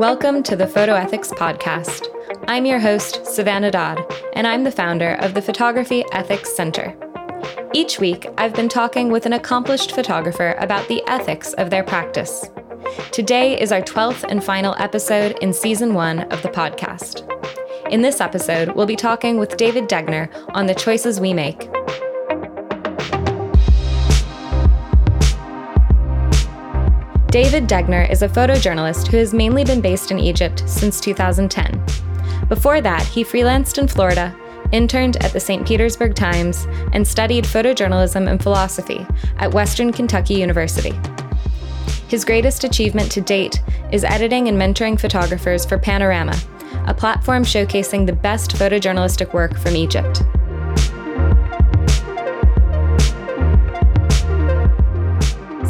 Welcome to the Photo Ethics Podcast. I'm your host, Savannah Dodd, and I'm the founder of the Photography Ethics Center. Each week, I've been talking with an accomplished photographer about the ethics of their practice. Today is our 12th and final episode in Season 1 of the podcast. In this episode, we'll be talking with David Degner on the choices we make. David Degner is a photojournalist who has mainly been based in Egypt since 2010. Before that, he freelanced in Florida, interned at the St. Petersburg Times, and studied photojournalism and philosophy at Western Kentucky University. His greatest achievement to date is editing and mentoring photographers for Panorama, a platform showcasing the best photojournalistic work from Egypt.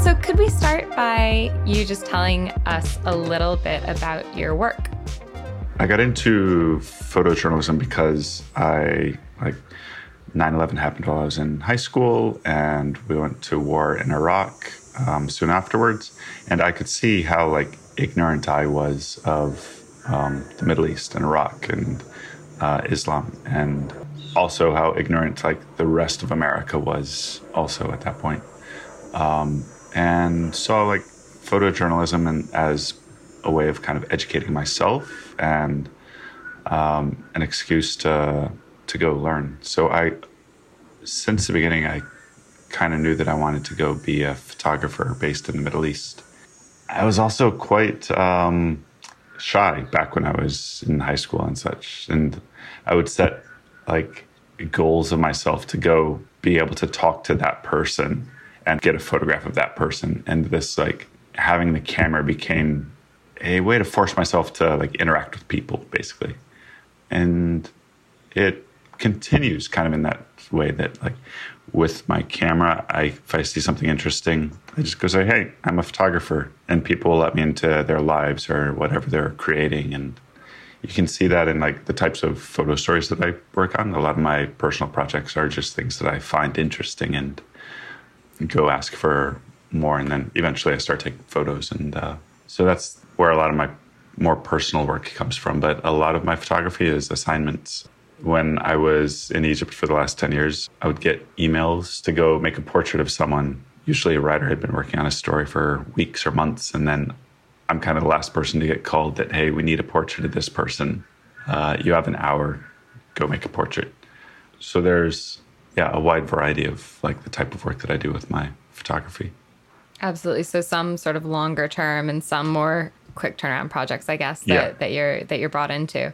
So could we start by you just telling us a little bit about your work? I got into photojournalism because 9/11 happened while I was in high school, and we went to war in Iraq soon afterwards. And I could see how ignorant I was of the Middle East and Iraq and Islam, and also how ignorant the rest of America was also at that point. And saw photojournalism and as a way of kind of educating myself and an excuse to go learn. So since the beginning, I kind of knew that I wanted to go be a photographer based in the Middle East. I was also quite shy back when I was in high school and such. And I would set goals of myself to go be able to talk to that person and get a photograph of that person. And this having the camera became a way to force myself to interact with people, basically. And it continues kind of in that way that with my camera, if I see something interesting, I just go say, hey, I'm a photographer, and people will let me into their lives or whatever they're creating. And you can see that in the types of photo stories that I work on. A lot of my personal projects are just things that I find interesting and go ask for more, and then eventually I start taking photos, and so that's where a lot of my more personal work comes from. But a lot of my photography is assignments. When I was in Egypt for the last 10 years, I would get emails to go make a portrait of someone. Usually a writer had been working on a story for weeks or months, and then I'm kind of the last person to get called that, hey, we need a portrait of this person. You have an hour, go make a portrait. So there's a wide variety of the type of work that I do with my photography. Absolutely. So some sort of longer term and some more quick turnaround projects, I guess, that you're brought into.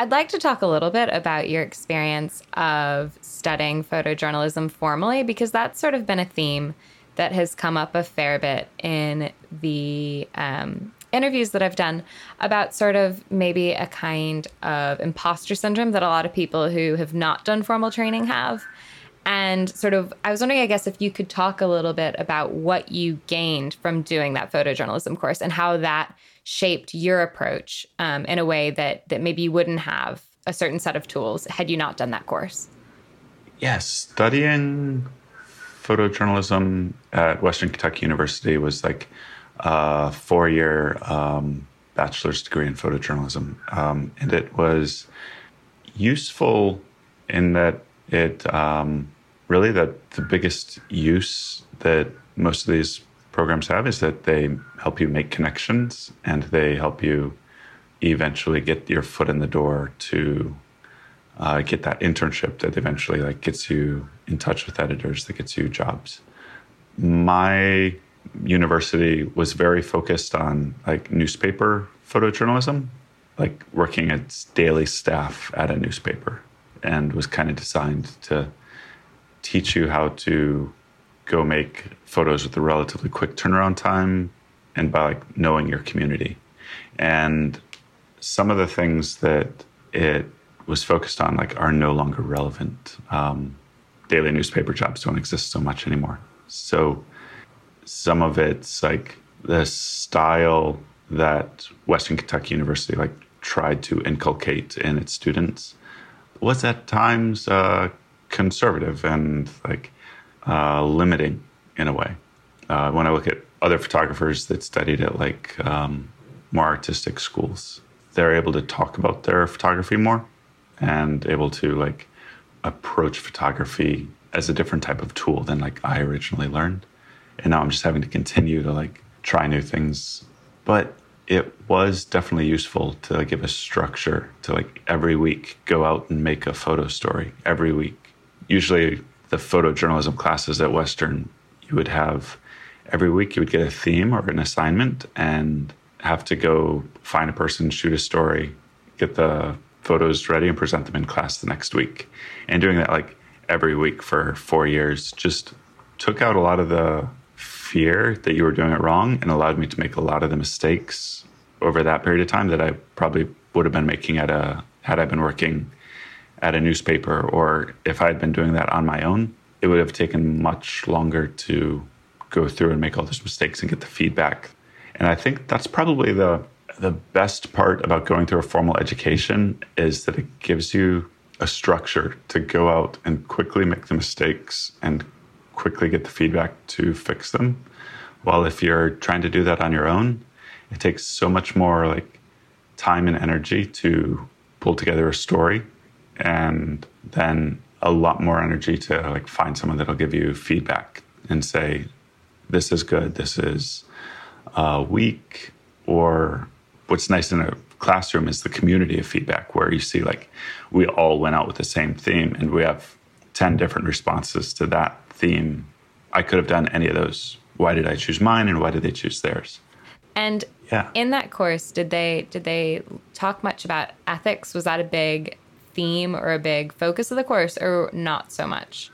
I'd like to talk a little bit about your experience of studying photojournalism formally, because that's sort of been a theme that has come up a fair bit in the interviews that I've done about sort of maybe a kind of imposter syndrome that a lot of people who have not done formal training have. And sort of, I was wondering, I guess, if you could talk a little bit about what you gained from doing that photojournalism course and how that shaped your approach in a way that maybe you wouldn't have a certain set of tools had you not done that course. Yes, studying photojournalism at Western Kentucky University was a four-year bachelor's degree in photojournalism. And it was useful in that it really that the biggest use that most of these programs have is that they help you make connections, and they help you eventually get your foot in the door to get that internship that eventually gets you in touch with editors, that gets you jobs. My university was very focused on newspaper photojournalism, working as daily staff at a newspaper, and was kind of designed to teach you how to go make photos with a relatively quick turnaround time and by knowing your community. And some of the things that it was focused on are no longer relevant. Daily newspaper jobs don't exist so much anymore. So some of it's the style that Western Kentucky University tried to inculcate in its students was at times conservative and limiting in a way. When I look at other photographers that studied at more artistic schools. They're able to talk about their photography more and able to like approach photography as a different type of tool than like I originally learned. And now I'm just having to continue to like try new things. But it was definitely useful to like, give a structure to like every week, go out and make a photo story every week. Usually the photojournalism classes at Western, you would have every week you would get a theme or an assignment and have to go find a person, shoot a story, get the photos ready and present them in class the next week. And doing that like every week for 4 years just took out a lot of the fear that you were doing it wrong and allowed me to make a lot of the mistakes over that period of time that I probably would have been making had I been working at a newspaper, or if I had been doing that on my own, it would have taken much longer to go through and make all those mistakes and get the feedback. And I think that's probably the best part about going through a formal education is that it gives you a structure to go out and quickly make the mistakes and quickly get the feedback to fix them. While if you're trying to do that on your own, it takes so much more like time and energy to pull together a story and then a lot more energy to like find someone that'll give you feedback and say, this is good, this is weak. Or what's nice in a classroom is the community of feedback where you see like we all went out with the same theme and we have 10 different responses to that theme. I could have done any of those. Why did I choose mine and why did they choose theirs? And yeah. In that course, did they talk much about ethics? Was that a big theme or a big focus of the course or not so much?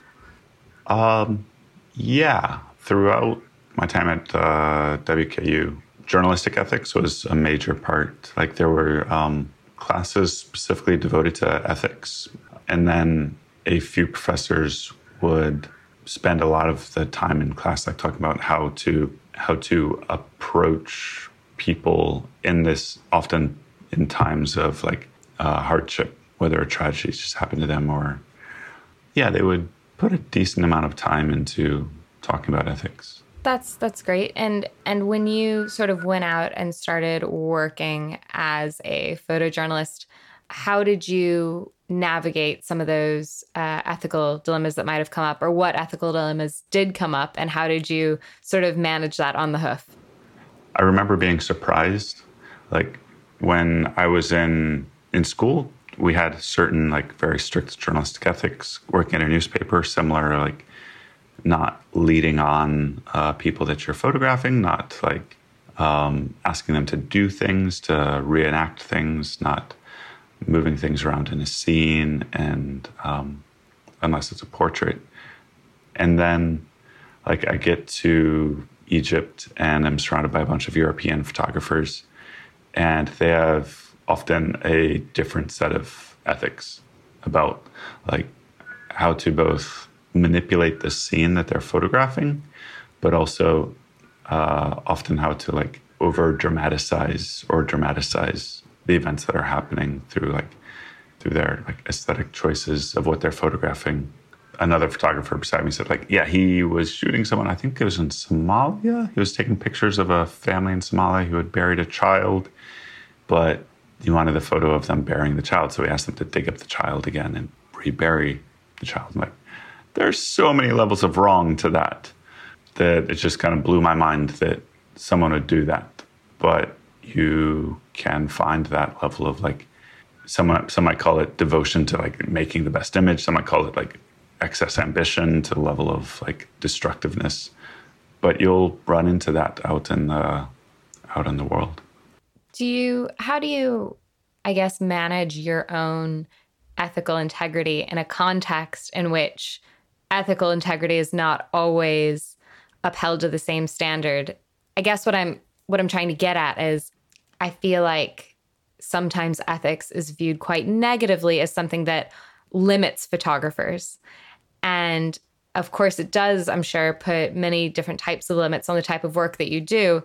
Yeah. Throughout my time at WKU, journalistic ethics was a major part. Like there were classes specifically devoted to ethics. And then a few professors would spend a lot of the time in class like talking about how to approach people in this, often in times of like hardship, whether a tragedy just happened to them or... Yeah, they would put a decent amount of time into talking about ethics. That's great. And when you sort of went out and started working as a photojournalist, how did you navigate some of those ethical dilemmas that might have come up, or what ethical dilemmas did come up, and how did you sort of manage that on the hoof? I remember being surprised. Like when I was in school, we had certain like very strict journalistic ethics, working at a newspaper, similar like not leading on people that you're photographing, not like asking them to do things, to reenact things, not moving things around in a scene, and unless it's a portrait. And then like I get to Egypt and I'm surrounded by a bunch of European photographers, and they have often a different set of ethics about like how to both manipulate the scene that they're photographing, but also often how to like dramatize the events that are happening through their like aesthetic choices of what they're photographing. Another photographer beside me said like, yeah, he was shooting someone, I think it was in Somalia. He was taking pictures of a family in Somalia who had buried a child, but he wanted the photo of them burying the child. So he asked them to dig up the child again and rebury the child. I'm like, there's so many levels of wrong to that it just kind of blew my mind that someone would do that. But you can find that level of like, some might call it devotion to like making the best image. Some might call it like excess ambition to the level of like destructiveness. But you'll run into that out in the world. How do you, I guess, manage your own ethical integrity in a context in which ethical integrity is not always upheld to the same standard? I guess what I'm trying to get at is I feel like sometimes ethics is viewed quite negatively as something that limits photographers. And of course it does, I'm sure, put many different types of limits on the type of work that you do.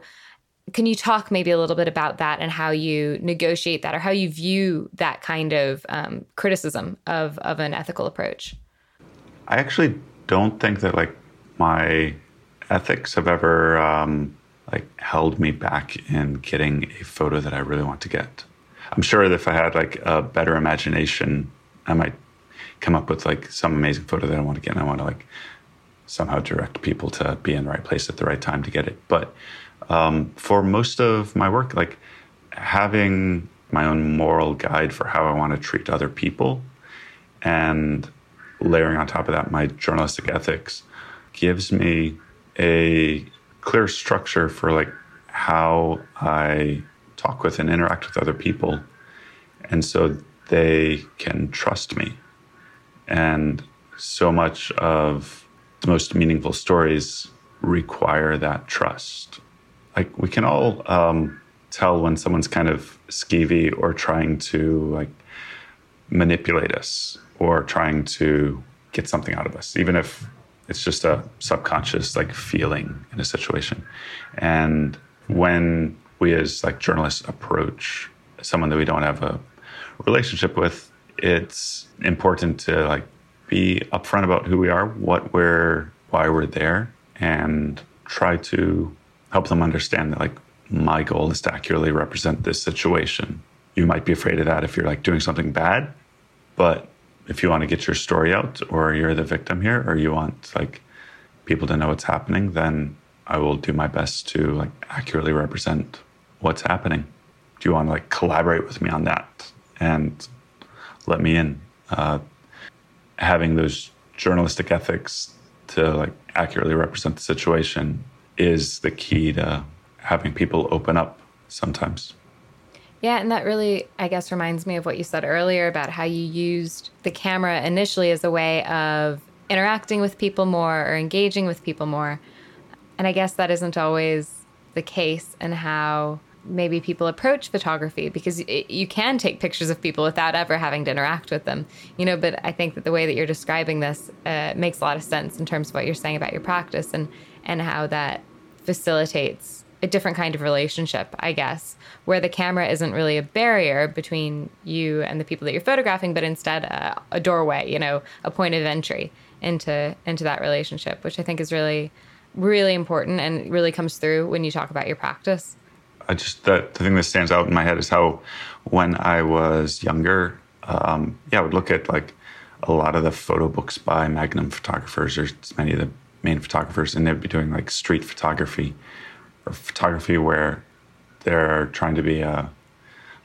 Can you talk maybe a little bit about that and how you negotiate that, or how you view that kind of criticism of an ethical approach? I actually don't think that like my ethics have ever like held me back in getting a photo that I really want to get. I'm sure that if I had like a better imagination, I might come up with like some amazing photo that I want to get, and I want to like somehow direct people to be in the right place at the right time to get it. But for most of my work, like having my own moral guide for how I want to treat other people, and layering on top of that my journalistic ethics, gives me a clear structure for like how I talk with and interact with other people, and so they can trust me. And so much of the most meaningful stories require that trust. Like we can all tell when someone's kind of skeevy or trying to like manipulate us or trying to get something out of us, even if it's just a subconscious like feeling in a situation. And when we as like journalists approach someone that we don't have a relationship with, it's important to like be upfront about who we are, what we're, why we're there, and try to help them understand that like my goal is to accurately represent this situation. You might be afraid of that if you're like doing something bad, but if you want to get your story out, or you're the victim here, or you want like people to know what's happening, then I will do my best to like accurately represent what's happening. Do you want to like collaborate with me on that and let me in? Having those journalistic ethics to like accurately represent the situation is the key to having people open up sometimes. Yeah, and that really, I guess, reminds me of what you said earlier about how you used the camera initially as a way of interacting with people more or engaging with people more. And I guess that isn't always the case in how maybe people approach photography, because you can take pictures of people without ever having to interact with them, you know. But I think that the way that you're describing this makes a lot of sense in terms of what you're saying about your practice and how that facilitates a different kind of relationship, I guess, where the camera isn't really a barrier between you and the people that you're photographing, but instead a doorway, you know, a point of entry into that relationship, which I think is really, really important and really comes through when you talk about your practice. The thing that stands out in my head is how when I was younger, I would look at like a lot of the photo books by Magnum photographers or many of the main photographers, and they'd be doing like street photography or photography where they're trying to be a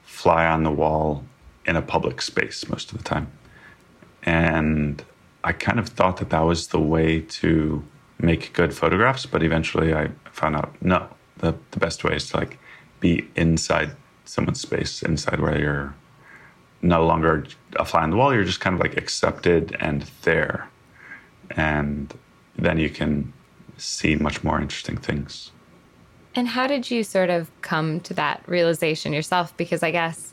fly on the wall in a public space most of the time. And I kind of thought that that was the way to make good photographs, but eventually I found out, no, the best way is to like be inside someone's space, inside where you're no longer a fly on the wall, you're just kind of like accepted and there. And then you can see much more interesting things. And how did you sort of come to that realization yourself? Because I guess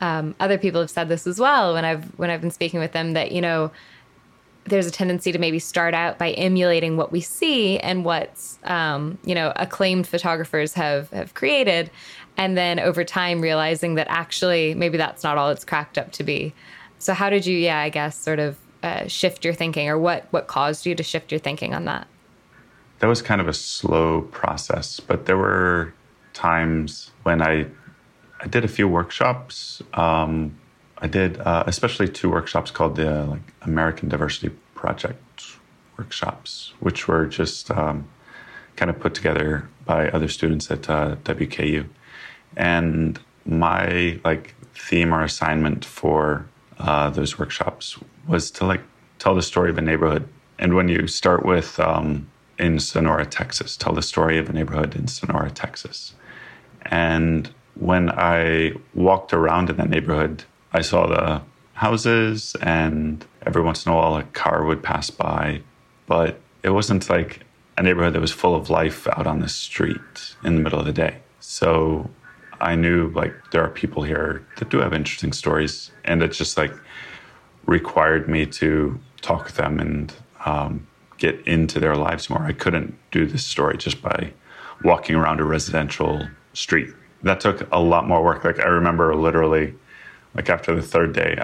other people have said this as well when I've been speaking with them, that, you know, there's a tendency to maybe start out by emulating what we see and what's, you know, acclaimed photographers have created. And then over time realizing that actually maybe that's not all it's cracked up to be. So how did you, shift your thinking, or what caused you to shift your thinking on that? That was kind of a slow process, but there were times when I did a few workshops. I did especially two workshops called the American Diversity Project workshops, which were just kind of put together by other students at WKU. And my theme or assignment for those workshops was to tell the story of a neighborhood. And when you start with in Sonora, Texas, tell the story of a neighborhood in Sonora, Texas. And when I walked around in that neighborhood, I saw the houses, and every once in a while a car would pass by, but it wasn't like a neighborhood that was full of life out on the street in the middle of the day. So I knew there are people here that do have interesting stories, and it just required me to talk with them and get into their lives more. I couldn't do this story just by walking around a residential street. That took a lot more work. I remember literally, after the third day,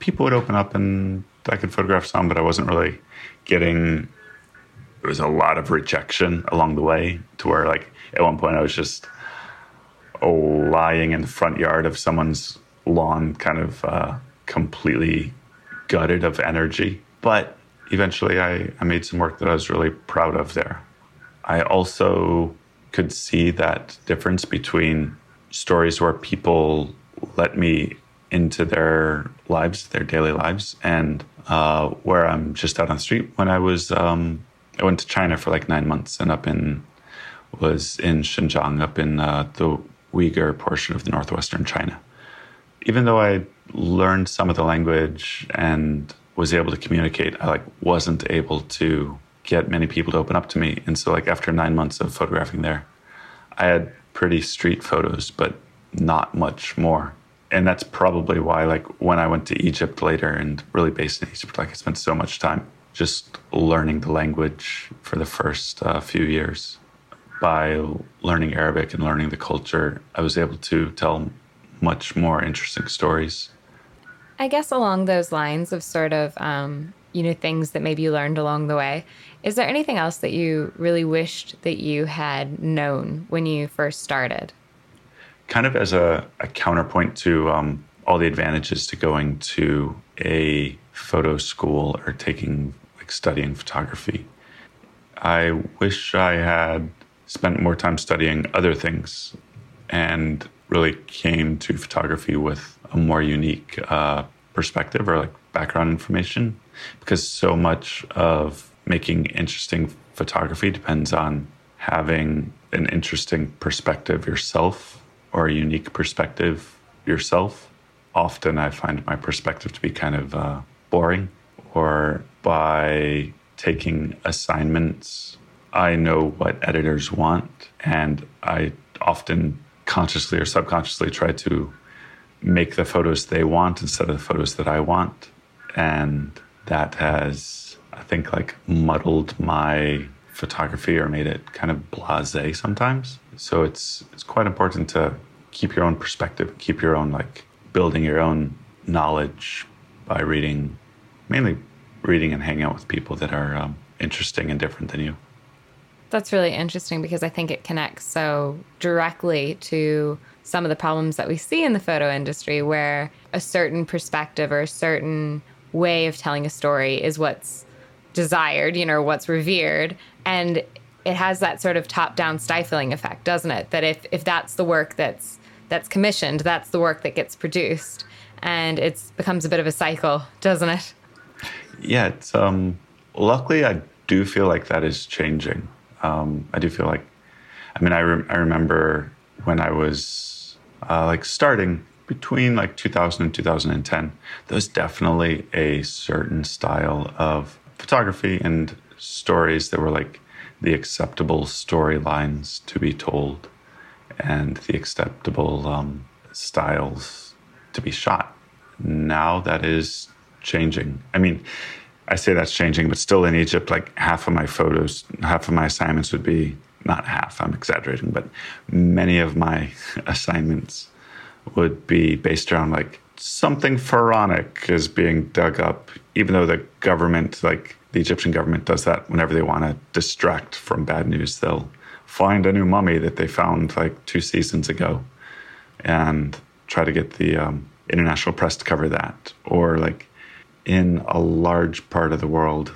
people would open up and I could photograph some, but I wasn't really getting There was a lot of rejection along the way, to where, like, at one point I was just lying in the front yard of someone's lawn, kind of completely gutted of energy. But eventually I made some work that I was really proud of there. I also could see that difference between stories where people let me into their lives, their daily lives, and where I'm just out on the street. When I was, I went to China for like 9 months and was in Xinjiang, up in the Uyghur portion of the northwestern China. Even though I learned some of the language and was able to communicate, I wasn't able to get many people to open up to me. And so after 9 months of photographing there, I had pretty street photos, but not much more. And that's probably why when I went to Egypt later and really based in Egypt, I spent so much time just learning the language for the first few years. By learning Arabic and learning the culture, I was able to tell much more interesting stories. I guess along those lines of sort of, things that maybe you learned along the way, is there anything else that you really wished that you had known when you first started? Kind of as a counterpoint to all the advantages to going to a photo school or taking, studying photography, I wish I had spent more time studying other things and really came to photography with a more unique perspective or background information, because so much of making interesting photography depends on having an interesting perspective yourself or a unique perspective yourself. Often I find my perspective to be kind of boring, or by taking assignments I know what editors want, and I often consciously or subconsciously try to make the photos they want instead of the photos that I want. And that has, I think, muddled my photography or made it kind of blasé sometimes. So it's quite important to keep your own perspective, keep your own, building your own knowledge by mainly reading and hanging out with people that are interesting and different than you. That's really interesting, because I think it connects so directly to some of the problems that we see in the photo industry, where a certain perspective or a certain way of telling a story is what's desired, what's revered. And it has that sort of top-down stifling effect, doesn't it? That if that's the work that's commissioned, that's the work that gets produced. And it becomes a bit of a cycle, doesn't it? Yeah, it's luckily I do feel that is changing. I do feel I remember when I was starting between 2000 and 2010, there was definitely a certain style of photography and stories that were the acceptable storylines to be told and the acceptable styles to be shot. Now that is changing. I say that's changing, but still in Egypt, half of my assignments would be, not half, I'm exaggerating, but many of my assignments would be based around something pharaonic is being dug up, even though the government, the Egyptian government does that whenever they want to distract from bad news. They'll find a new mummy that they found 2 seasons ago and try to get the international press to cover that. Or in a large part of the world,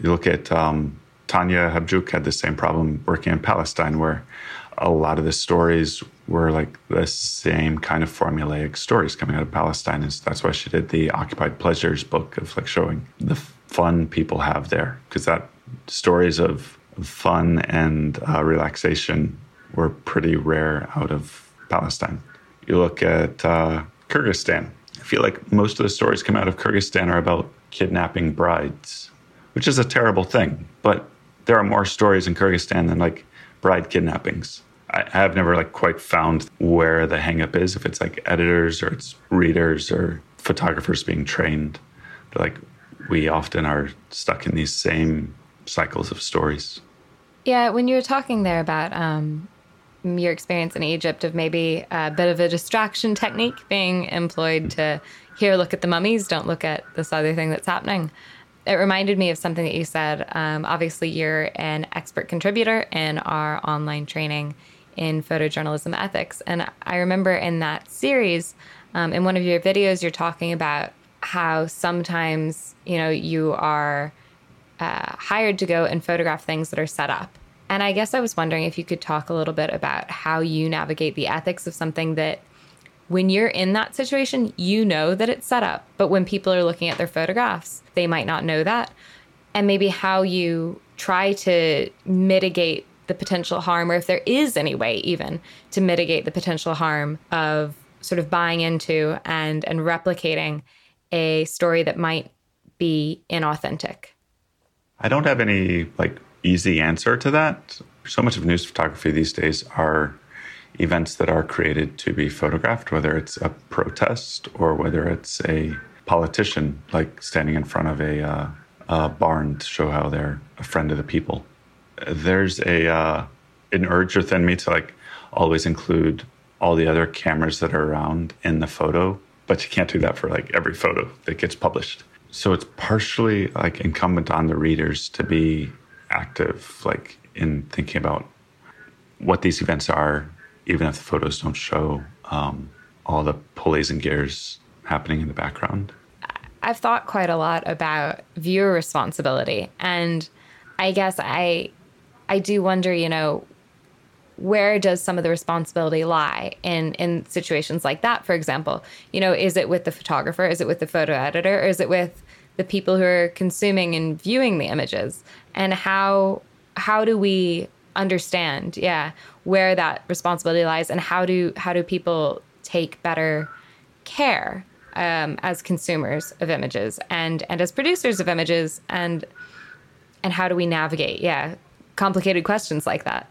you look at Tanya Habjuk had the same problem working in Palestine, where a lot of the stories were the same kind of formulaic stories coming out of Palestine. And that's why she did the Occupied Pleasures book of showing the fun people have there, because that stories of fun and relaxation were pretty rare out of Palestine. You look at Kyrgyzstan. I feel most of the stories come out of Kyrgyzstan are about kidnapping brides, which is a terrible thing. But there are more stories in Kyrgyzstan than bride kidnappings. I have never quite found where the hang-up is, if it's editors or it's readers or photographers being trained. But, we often are stuck in these same cycles of stories. Yeah, when you were talking there about your experience in Egypt of maybe a bit of a distraction technique being employed to, here, look at the mummies, don't look at this other thing that's happening. It reminded me of something that you said. Obviously, you're an expert contributor in our online training in photojournalism ethics. And I remember in that series, in one of your videos, you're talking about how sometimes, you know, you are hired to go and photograph things that are set up. And I guess I was wondering if you could talk a little bit about how you navigate the ethics of something that, when you're in that situation, you know that it's set up, but when people are looking at their photographs, they might not know that. And maybe how you try to mitigate the potential harm, or if there is any way even to mitigate the potential harm of sort of buying into and replicating a story that might be inauthentic. I don't have any easy answer to that. So much of news photography these days are events that are created to be photographed, whether it's a protest or whether it's a politician, standing in front of a barn to show how they're a friend of the people. There's an urge within me to always include all the other cameras that are around in the photo, but you can't do that for every photo that gets published. So it's partially incumbent on the readers to be active, in thinking about what these events are, even if the photos don't show all the pulleys and gears happening in the background. I've thought quite a lot about viewer responsibility. And I guess I do wonder, where does some of the responsibility lie in situations like that, for example? Is it with the photographer? Is it with the photo editor? Or is it with the people who are consuming and viewing the images? And how do we understand where that responsibility lies, and how do people take better care as consumers of images and as producers of images, and how do we navigate complicated questions like that?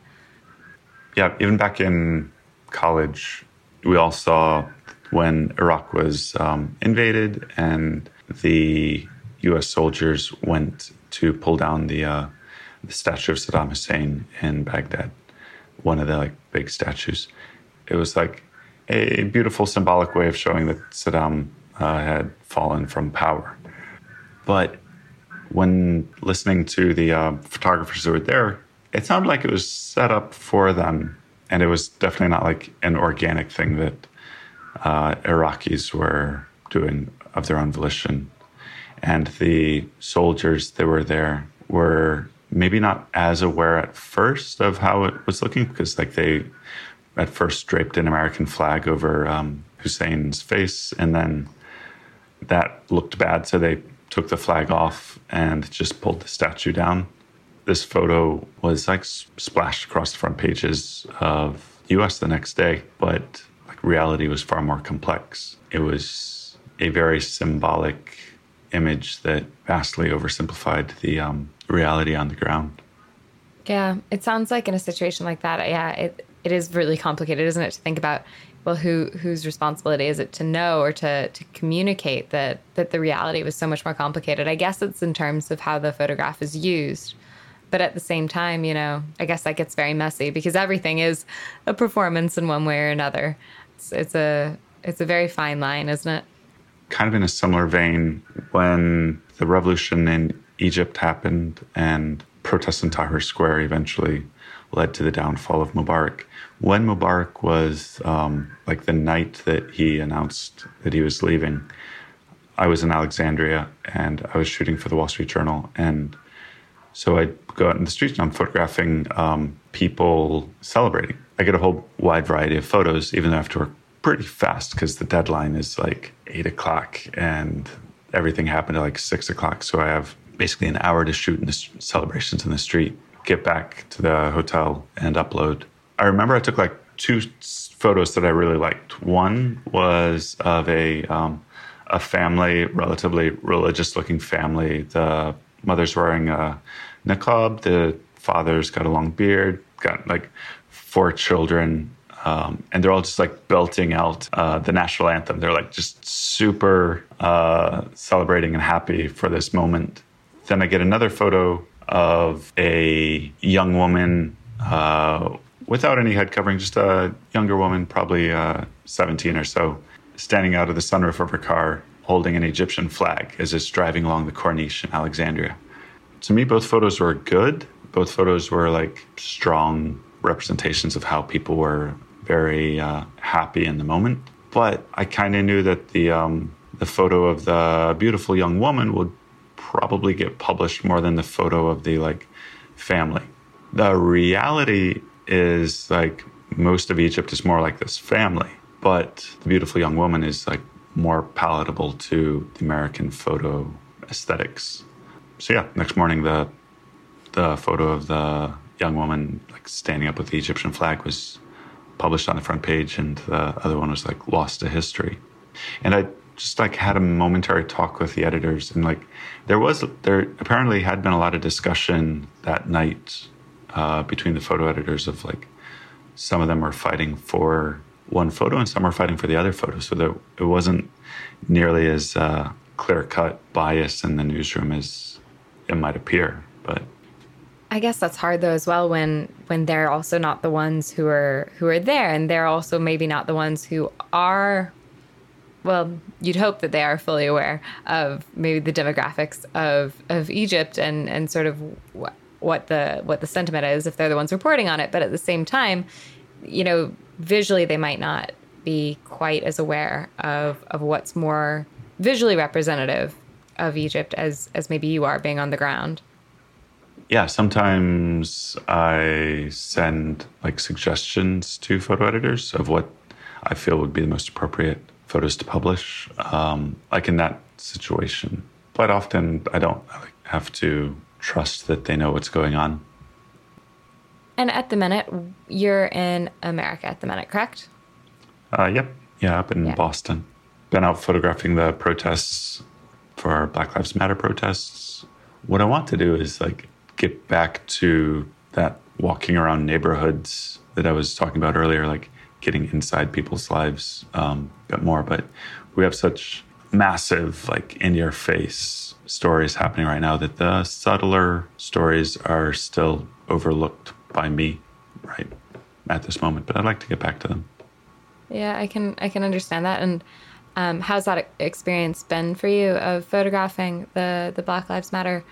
Even back in college, we all saw when Iraq was invaded and the U.S. soldiers went to pull down the statue of Saddam Hussein in Baghdad, one of the big statues. It was a beautiful symbolic way of showing that Saddam had fallen from power. But when listening to the photographers who were there, it sounded like it was set up for them. And it was definitely not an organic thing that Iraqis were doing of their own volition. And the soldiers that were there were maybe not as aware at first of how it was looking, because they at first draped an American flag over Hussein's face, and then that looked bad, so they took the flag off and just pulled the statue down. This photo was splashed across the front pages of the U.S. the next day, but reality was far more complex. It was a very symbolic image that vastly oversimplified the reality on the ground. Yeah, it sounds like in a situation like that, it is really complicated, isn't it, to think about, well, whose responsibility is it to know or to communicate that the reality was so much more complicated? I guess it's in terms of how the photograph is used. But at the same time, I guess that gets very messy, because everything is a performance in one way or another. It's a very fine line, isn't it? Kind of in a similar vein, when the revolution in Egypt happened and protests in Tahrir Square eventually led to the downfall of Mubarak. When Mubarak was, the night that he announced that he was leaving, I was in Alexandria and I was shooting for the Wall Street Journal. And so I go out in the streets and I'm photographing people celebrating. I get a whole wide variety of photos, even though I have to work pretty fast because the deadline is 8 o'clock and everything happened at 6 o'clock. So I have basically an hour to shoot in the celebrations in the street, get back to the hotel and upload. I remember I took two photos that I really liked. One was of a family, relatively religious looking family. The mother's wearing a niqab, the father's got a long beard, got 4 children. And they're all just belting out the national anthem. They're just super celebrating and happy for this moment. Then I get another photo of a young woman without any head covering, just a younger woman, probably 17 or so, standing out of the sunroof of her car holding an Egyptian flag as it's driving along the Corniche in Alexandria. To me, both photos were good. Both photos were like strong representations of how people were very happy in the moment. But I kind of knew that the photo of the beautiful young woman would probably get published more than the photo of the like family. The reality is like most of Egypt is more like this family, but the beautiful young woman is like more palatable to the American photo aesthetics. So yeah, next morning the photo of the young woman like standing up with the Egyptian flag was published on the front page, and the other one was like lost to history. And I just like had a momentary talk with the editors, and like there apparently had been a lot of discussion that night between the photo editors of like some of them were fighting for one photo and some were fighting for the other photo, so that it wasn't nearly as clear-cut bias in the newsroom as it might appear. But I guess that's hard though as well when they're also not the ones who are there, and they're also maybe not the ones who are, well, you'd hope that they are fully aware of maybe the demographics of Egypt and sort of what the sentiment is if they're the ones reporting on it. But at the same time, you know, visually they might not be quite as aware of what's more visually representative of Egypt as maybe you are being on the ground. Yeah, sometimes I send like suggestions to photo editors of what I feel would be the most appropriate photos to publish, like in that situation. But often I don't have to trust that they know what's going on. And at the minute, you're in America at the minute, correct? Yep. Yeah, up in Boston. Been out photographing the protests for Black Lives Matter protests. What I want to do is like get back to that walking around neighborhoods that I was talking about earlier, like getting inside people's lives a bit more. But we have such massive, like, in-your-face stories happening right now that the subtler stories are still overlooked by me right at this moment. But I'd like to get back to them. Yeah, I can understand that. And how's that experience been for you of photographing the Black Lives Matter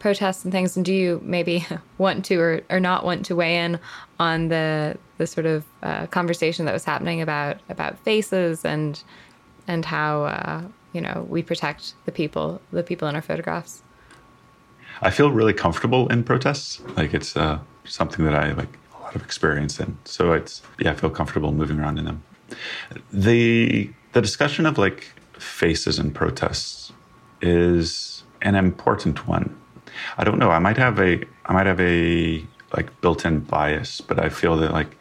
protests and things, and do you maybe want to or not want to weigh in on the sort of conversation that was happening about faces and how you know, we protect the people in our photographs? I feel really comfortable in protests. Like it's something that I like a lot of experience in, so it's I feel comfortable moving around in them. The discussion of like faces in protests is an important one. I don't know. I might have a like built-in bias, but I feel that like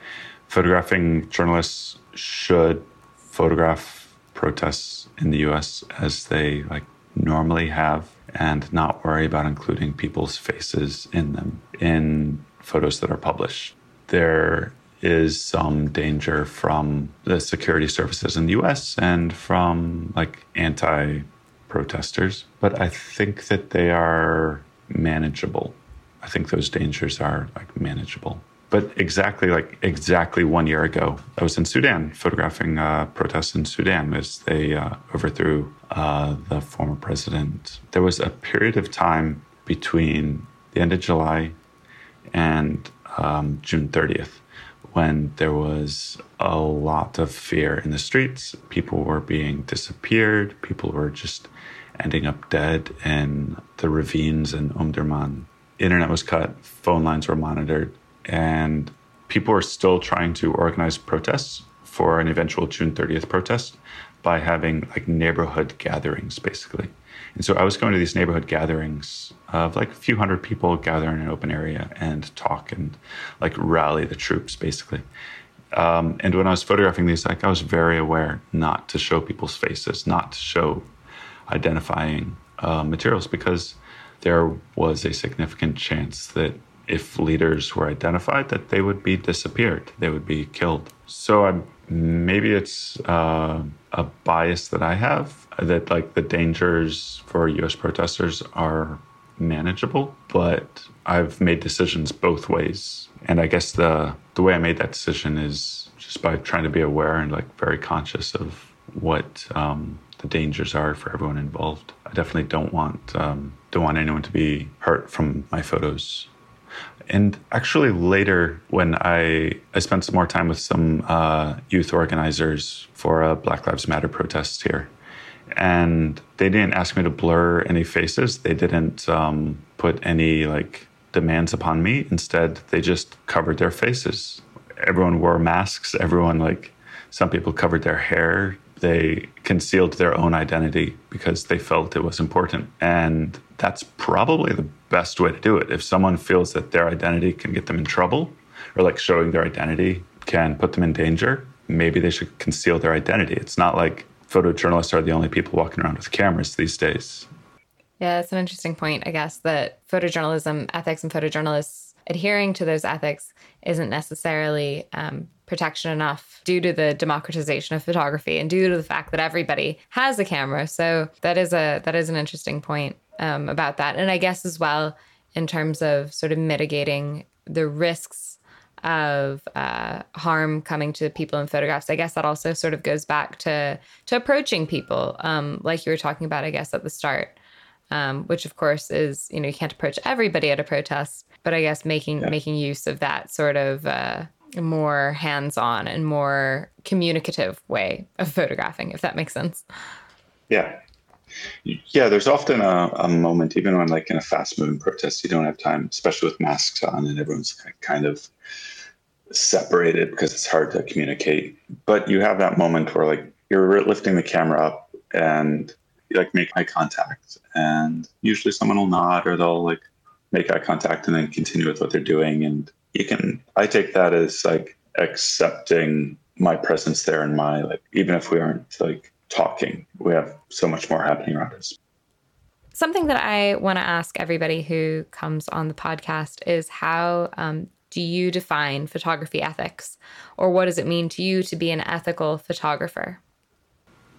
photographing journalists should photograph protests in the U.S. as they like normally have, and not worry about including people's faces in them in photos that are published. There is some danger from the security services in the U.S. and from like anti-protesters, but I think that they are manageable. I think those dangers are like manageable. But exactly 1 year ago, I was in Sudan photographing protests in Sudan as they overthrew the former president. There was a period of time between the end of July and June 30th when there was a lot of fear in the streets. People were being disappeared. People were just ending up dead in the ravines in Omdurman. Internet was cut, phone lines were monitored, and people are still trying to organize protests for an eventual June 30th protest by having like neighborhood gatherings, basically. And so I was going to these neighborhood gatherings of like a few hundred people gather in an open area and talk and like rally the troops, basically. And when I was photographing these, like I was very aware not to show people's faces, not to show identifying materials, because there was a significant chance that if leaders were identified, that they would be disappeared, they would be killed. So maybe it's a bias that I have, that like the dangers for US protesters are manageable, but I've made decisions both ways. And I guess the way I made that decision is just by trying to be aware and like very conscious of what the dangers are for everyone involved. I definitely don't want anyone to be hurt from my photos. And actually later, when I spent some more time with some youth organizers for a Black Lives Matter protest here, and they didn't ask me to blur any faces. They didn't put any demands upon me. Instead, they just covered their faces. Everyone wore masks. Everyone, some people covered their hair. They concealed their own identity because they felt it was important. And that's probably the best way to do it. If someone feels that their identity can get them in trouble, or showing their identity can put them in danger, maybe they should conceal their identity. It's not like photojournalists are the only people walking around with cameras these days. Yeah, it's an interesting point, I guess, that photojournalism ethics and photojournalists adhering to those ethics isn't necessarily protection enough due to the democratization of photography and due to the fact that everybody has a camera. So that is an interesting point about that. And I guess as well, in terms of sort of mitigating the risks of harm coming to people in photographs, I guess that also sort of goes back to approaching people like you were talking about, I guess, at the start. Which, of course, is, you can't approach everybody at a protest, but I guess making use of that sort of more hands-on and more communicative way of photographing, if that makes sense. Yeah. Yeah, there's often a moment, even when in a fast-moving protest, you don't have time, especially with masks on and everyone's kind of separated because it's hard to communicate. But you have that moment where you're lifting the camera up and make eye contact, and usually someone will nod or they'll make eye contact and then continue with what they're doing. And I take that as accepting my presence there and my, even if we aren't talking, we have so much more happening around us. Something that I want to ask everybody who comes on the podcast is how do you define photography ethics, or what does it mean to you to be an ethical photographer?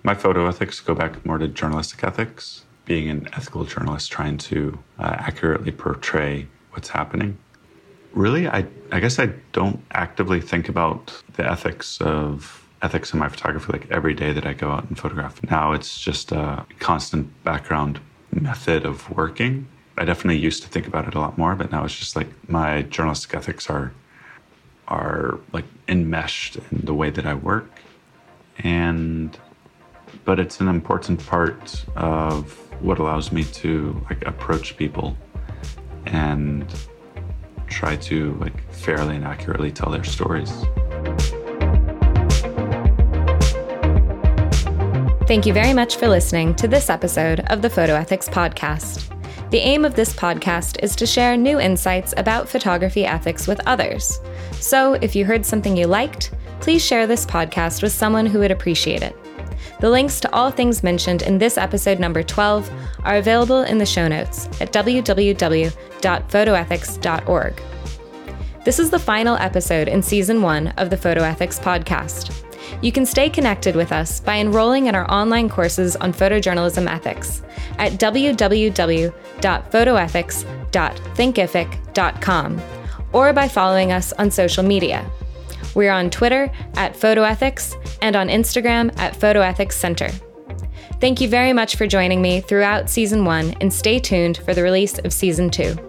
My photo ethics go back more to journalistic ethics, being an ethical journalist trying to accurately portray what's happening. Really, I guess I don't actively think about the ethics in my photography every day that I go out and photograph. Now it's just a constant background method of working. I definitely used to think about it a lot more, but now it's just my journalistic ethics are enmeshed in the way that I work. But it's an important part of what allows me to approach people and try to fairly and accurately tell their stories. Thank you very much for listening to this episode of the Photo Ethics Podcast. The aim of this podcast is to share new insights about photography ethics with others. So if you heard something you liked, please share this podcast with someone who would appreciate it. The links to all things mentioned in this episode number 12 are available in the show notes at www.photoethics.org. This is the final episode in Season 1 of the Photo Ethics Podcast. You can stay connected with us by enrolling in our online courses on photojournalism ethics at www.photoethics.thinkific.com or by following us on social media. We're on Twitter @PhotoEthics and on Instagram @PhotoEthics Center. Thank you very much for joining me throughout Season 1, and stay tuned for the release of Season 2.